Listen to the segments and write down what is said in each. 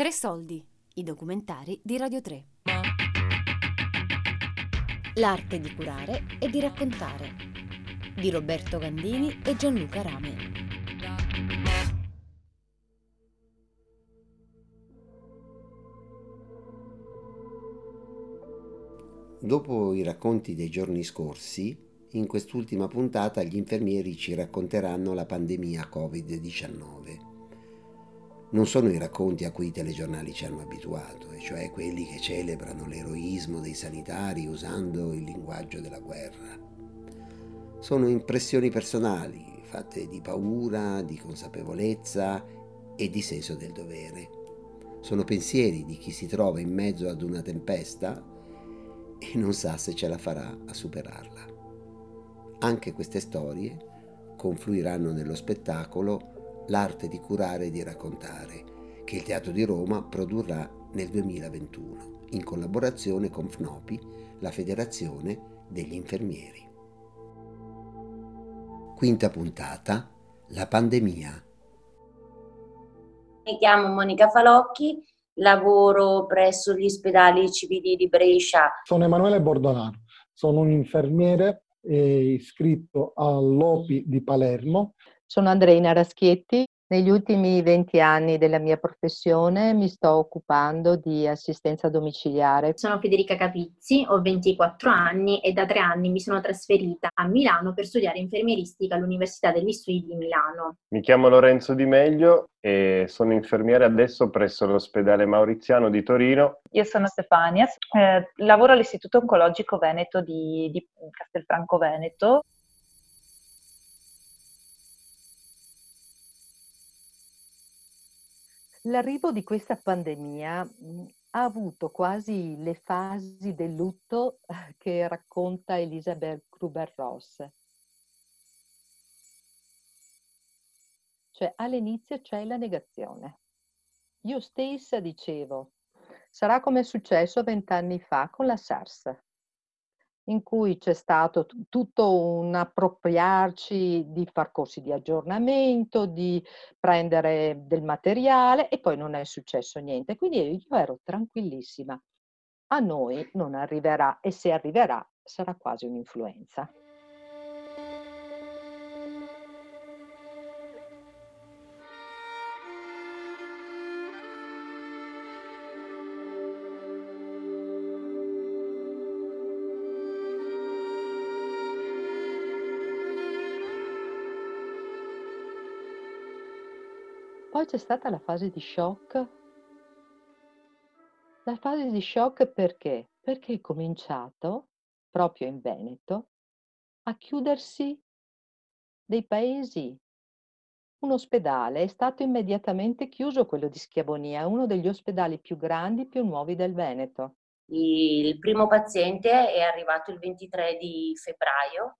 Tre Soldi, i documentari di Radio 3. L'arte di curare e di raccontare, di Roberto Gandini e Gianluca Rame. Dopo i racconti dei giorni scorsi, in quest'ultima puntata gli infermieri ci racconteranno la pandemia Covid-19. Non sono i racconti a cui i telegiornali ci hanno abituato, e cioè quelli che celebrano l'eroismo dei sanitari usando il linguaggio della guerra. Sono impressioni personali, fatte di paura, di consapevolezza e di senso del dovere. Sono pensieri di chi si trova in mezzo ad una tempesta e non sa se ce la farà a superarla. Anche queste storie confluiranno nello spettacolo L'arte di curare e di raccontare, che il Teatro di Roma produrrà nel 2021, in collaborazione con FNOPI, la Federazione degli Infermieri. Quinta puntata, la pandemia. Mi chiamo Monica Falocchi, lavoro presso gli ospedali civili di Brescia. Sono Emanuele Bordonaro, sono un infermiere iscritto all'OPI di Palermo. Sono Andreina Raschietti. Negli ultimi 20 anni della mia professione mi sto occupando di assistenza domiciliare. Sono Federica Capizzi, ho 24 anni e da 3 anni mi sono trasferita a Milano per studiare infermieristica all'Università degli Studi di Milano. Mi chiamo Lorenzo Di Meglio e sono infermiere adesso presso l'ospedale Mauriziano di Torino. Io sono Stefania, lavoro all'Istituto Oncologico Veneto di Castelfranco Veneto. L'arrivo di questa pandemia ha avuto quasi le fasi del lutto che racconta Elisabeth Kübler-Ross. Cioè, all'inizio c'è la negazione. Io stessa dicevo, sarà come è successo 20 anni fa con la SARS, in cui c'è stato tutto un appropriarci di far corsi di aggiornamento, di prendere del materiale e poi non è successo niente. Quindi io ero tranquillissima. A noi non arriverà e se arriverà sarà quasi un'influenza. Poi c'è stata la fase di shock. La fase di shock perché? Perché è cominciato, proprio in Veneto, a chiudersi dei paesi. Un ospedale è stato immediatamente chiuso, quello di Schiavonia, uno degli ospedali più grandi, più nuovi del Veneto. Il primo paziente è arrivato il 23 di febbraio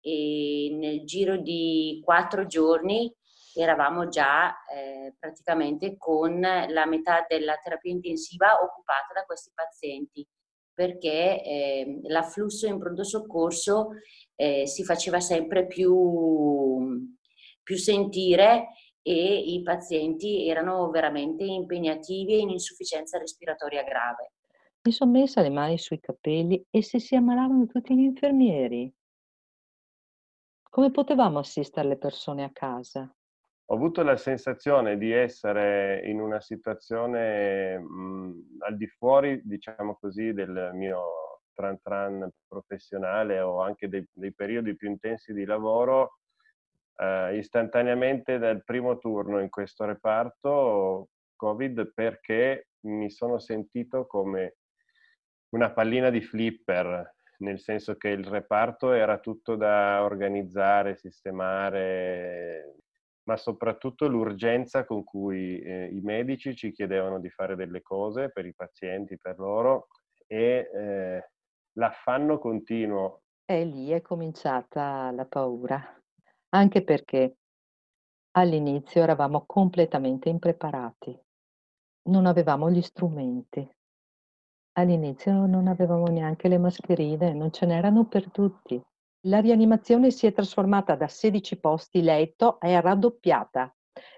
e nel giro di 4 giorni eravamo già praticamente con la metà della terapia intensiva occupata da questi pazienti, perché l'afflusso in pronto soccorso si faceva sempre più sentire e i pazienti erano veramente impegnativi e in insufficienza respiratoria grave. Mi sono messa le mani sui capelli e se si ammalavano tutti gli infermieri, come potevamo assistere le persone a casa? Ho avuto la sensazione di essere in una situazione al di fuori, diciamo così, del mio tran professionale o anche dei periodi più intensi di lavoro. Istantaneamente dal primo turno in questo reparto Covid, perché mi sono sentito come una pallina di flipper, nel senso che il reparto era tutto da organizzare, sistemare, ma soprattutto l'urgenza con cui i medici ci chiedevano di fare delle cose per i pazienti, per loro, e l'affanno continuo. E lì è cominciata la paura, anche perché all'inizio eravamo completamente impreparati, non avevamo gli strumenti, all'inizio non avevamo neanche le mascherine, non ce n'erano per tutti. La rianimazione si è trasformata da 16 posti letto, è raddoppiata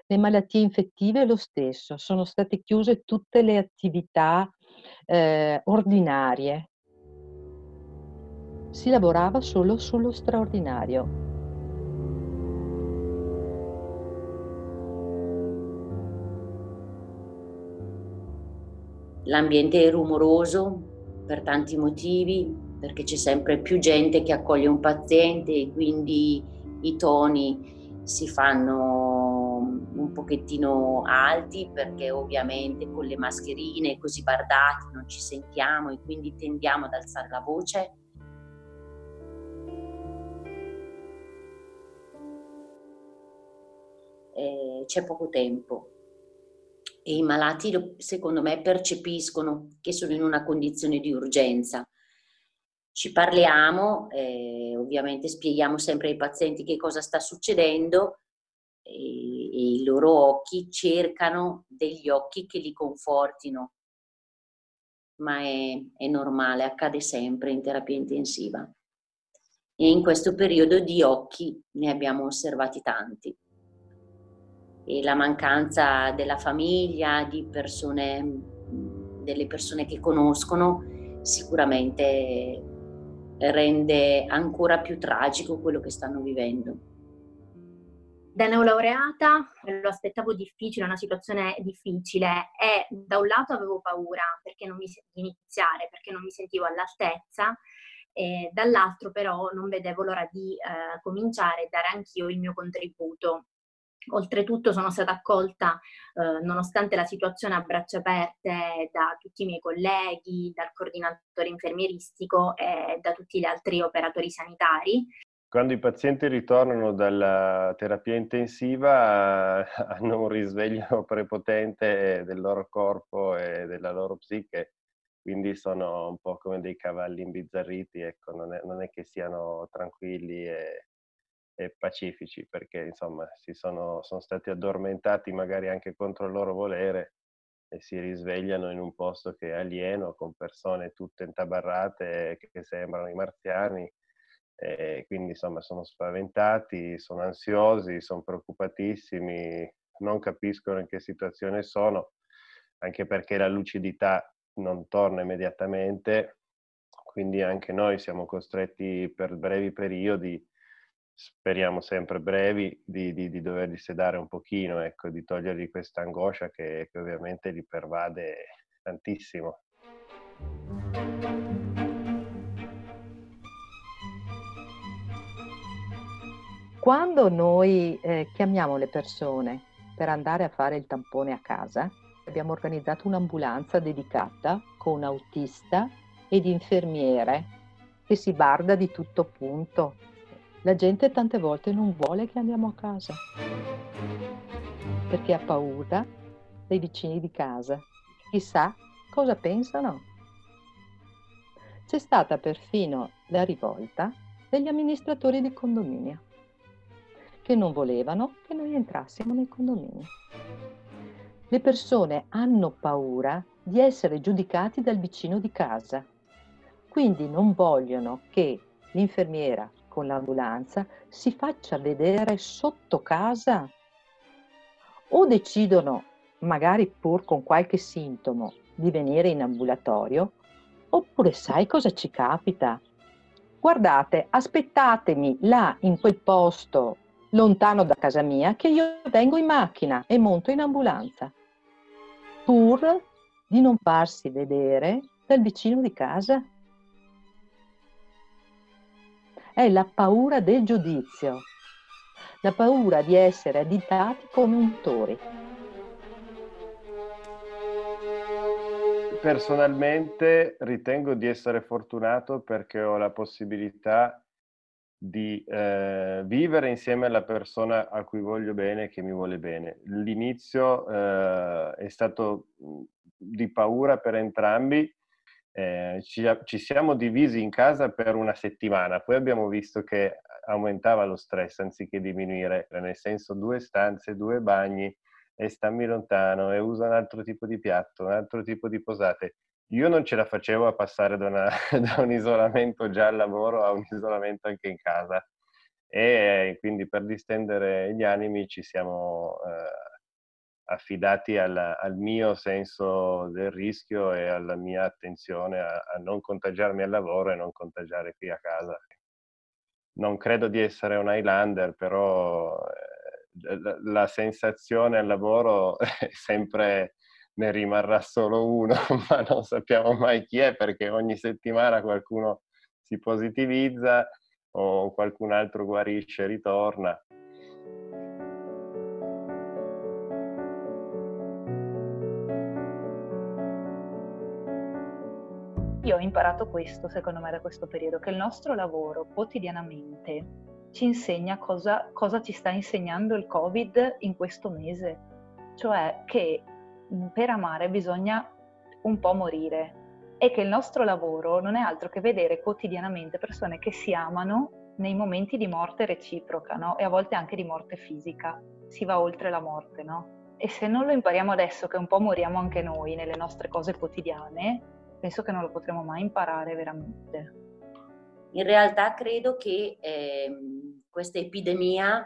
Le malattie infettive è lo stesso, sono state chiuse tutte le attività ordinarie. Si lavorava solo sullo straordinario. L'ambiente è rumoroso per tanti motivi, perché c'è sempre più gente che accoglie un paziente e quindi i toni si fanno un pochettino alti, perché ovviamente con le mascherine così bardati non ci sentiamo e quindi tendiamo ad alzare la voce. C'è poco tempo. E i malati, secondo me, percepiscono che sono in una condizione di urgenza. Ci parliamo, ovviamente spieghiamo sempre ai pazienti che cosa sta succedendo e i loro occhi cercano degli occhi che li confortino. Ma è normale, accade sempre in terapia intensiva. E in questo periodo di occhi ne abbiamo osservati tanti. E la mancanza della famiglia, di persone, delle persone che conoscono, sicuramente rende ancora più tragico quello che stanno vivendo. Da neolaureata lo aspettavo difficile, una situazione difficile, e da un lato avevo paura perché non mi iniziare, perché non mi sentivo all'altezza, e dall'altro però non vedevo l'ora di cominciare e dare anch'io il mio contributo. Oltretutto sono stata accolta, nonostante la situazione, a braccia aperte da tutti i miei colleghi, dal coordinatore infermieristico e da tutti gli altri operatori sanitari. Quando i pazienti ritornano dalla terapia intensiva hanno un risveglio prepotente del loro corpo e della loro psiche, quindi sono un po' come dei cavalli imbizzarriti, ecco, non è che siano tranquilli e pacifici, perché insomma sono stati addormentati magari anche contro il loro volere e si risvegliano in un posto che è alieno, con persone tutte intabarrate che sembrano i marziani, e quindi insomma sono spaventati, sono ansiosi, sono preoccupatissimi, non capiscono in che situazione sono, anche perché la lucidità non torna immediatamente, quindi anche noi siamo costretti per brevi periodi, speriamo sempre brevi, di doverli sedare un pochino, ecco, di togliergli questa angoscia che ovviamente li pervade tantissimo. Quando noi chiamiamo le persone per andare a fare il tampone a casa, abbiamo organizzato un'ambulanza dedicata con autista ed infermiere che si barda di tutto punto. La gente tante volte non vuole che andiamo a casa perché ha paura dei vicini di casa. Chissà cosa pensano. C'è stata perfino la rivolta degli amministratori di condominio che non volevano che noi entrassimo nei condomini. Le persone hanno paura di essere giudicati dal vicino di casa, quindi non vogliono che l'infermiera con l'ambulanza si faccia vedere sotto casa, o decidono, magari pur con qualche sintomo, di venire in ambulatorio, oppure sai cosa ci capita? Guardate, aspettatemi là in quel posto lontano da casa mia che io vengo in macchina e monto in ambulanza, pur di non farsi vedere dal vicino di casa. È la paura del giudizio, la paura di essere additati come untori. Personalmente ritengo di essere fortunato perché ho la possibilità di vivere insieme alla persona a cui voglio bene e che mi vuole bene. L'inizio è stato di paura per entrambi. Ci siamo divisi in casa per una settimana, poi abbiamo visto che aumentava lo stress anziché diminuire, nel senso 2 stanze, 2 bagni, e stammi lontano, e usa un altro tipo di piatto, un altro tipo di posate. Io non ce la facevo a passare da un isolamento già al lavoro a un isolamento anche in casa, e quindi per distendere gli animi ci siamo affidati al mio senso del rischio e alla mia attenzione a non contagiarmi al lavoro e non contagiare qui a casa. Non credo di essere un Highlander, però la sensazione al lavoro è sempre... ne rimarrà solo uno, ma non sappiamo mai chi è, perché ogni settimana qualcuno si positivizza o qualcun altro guarisce e ritorna. Io ho imparato questo, secondo me, da questo periodo, che il nostro lavoro quotidianamente ci insegna cosa ci sta insegnando il Covid in questo mese, cioè che per amare bisogna un po' morire, e che il nostro lavoro non è altro che vedere quotidianamente persone che si amano nei momenti di morte reciproca, no? E a volte anche di morte fisica, si va oltre la morte, no? E se non lo impariamo adesso, che un po' moriamo anche noi nelle nostre cose quotidiane, penso che non lo potremo mai imparare veramente. In realtà credo che questa epidemia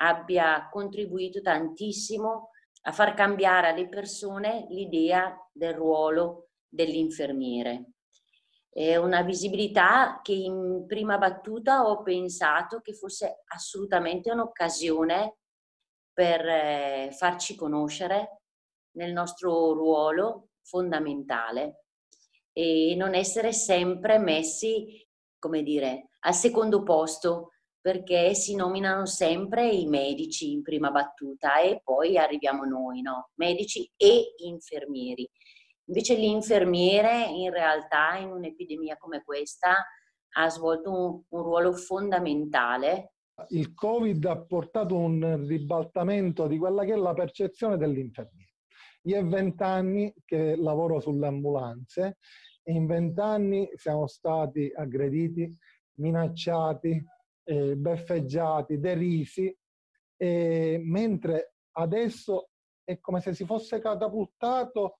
abbia contribuito tantissimo a far cambiare alle persone l'idea del ruolo dell'infermiere. È una visibilità che in prima battuta ho pensato che fosse assolutamente un'occasione per farci conoscere nel nostro ruolo fondamentale e non essere sempre messi, come dire, al secondo posto, perché si nominano sempre i medici in prima battuta e poi arriviamo noi, no? Medici e infermieri. Invece l'infermiere in realtà in un'epidemia come questa ha svolto un ruolo fondamentale. Il Covid ha portato un ribaltamento di quella che è la percezione dell'infermiere. Io ho 20 anni che lavoro sulle ambulanze e in 20 anni siamo stati aggrediti, minacciati, beffeggiati, derisi, mentre adesso è come se si fosse catapultato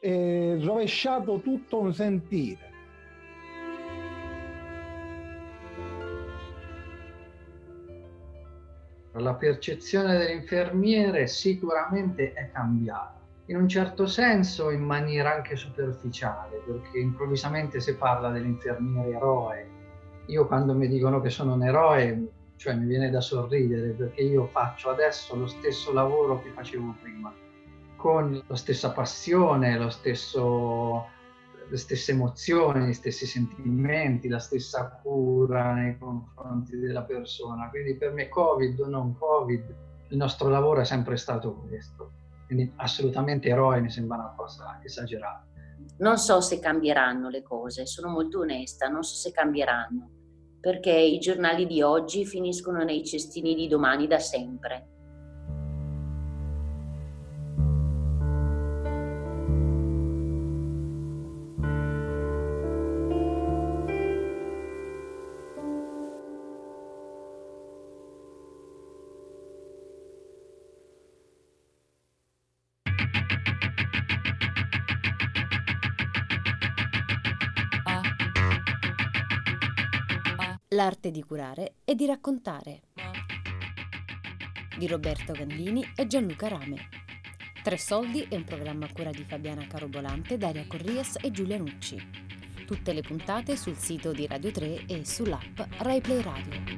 e rovesciato tutto un sentire. La percezione dell'infermiere sicuramente è cambiata, in un certo senso in maniera anche superficiale, perché improvvisamente si parla dell'infermiere eroe. Io quando mi dicono che sono un eroe, cioè mi viene da sorridere, perché io faccio adesso lo stesso lavoro che facevo prima, con la stessa passione, le stesse emozioni, gli stessi sentimenti, la stessa cura nei confronti della persona. Quindi per me Covid o non Covid, il nostro lavoro è sempre stato questo. Quindi assolutamente eroe mi sembra una cosa esagerata. Non so se cambieranno le cose, sono molto onesta, non so se cambieranno, perché i giornali di oggi finiscono nei cestini di domani da sempre. L'arte di curare e di raccontare, di Roberto Gandini e Gianluca Rame. Tre Soldi è un programma a cura di Fabiana Carobolante, Daria Corrias e Giulia Nucci. Tutte le puntate sul sito di Radio 3 e sull'app RaiPlay Radio.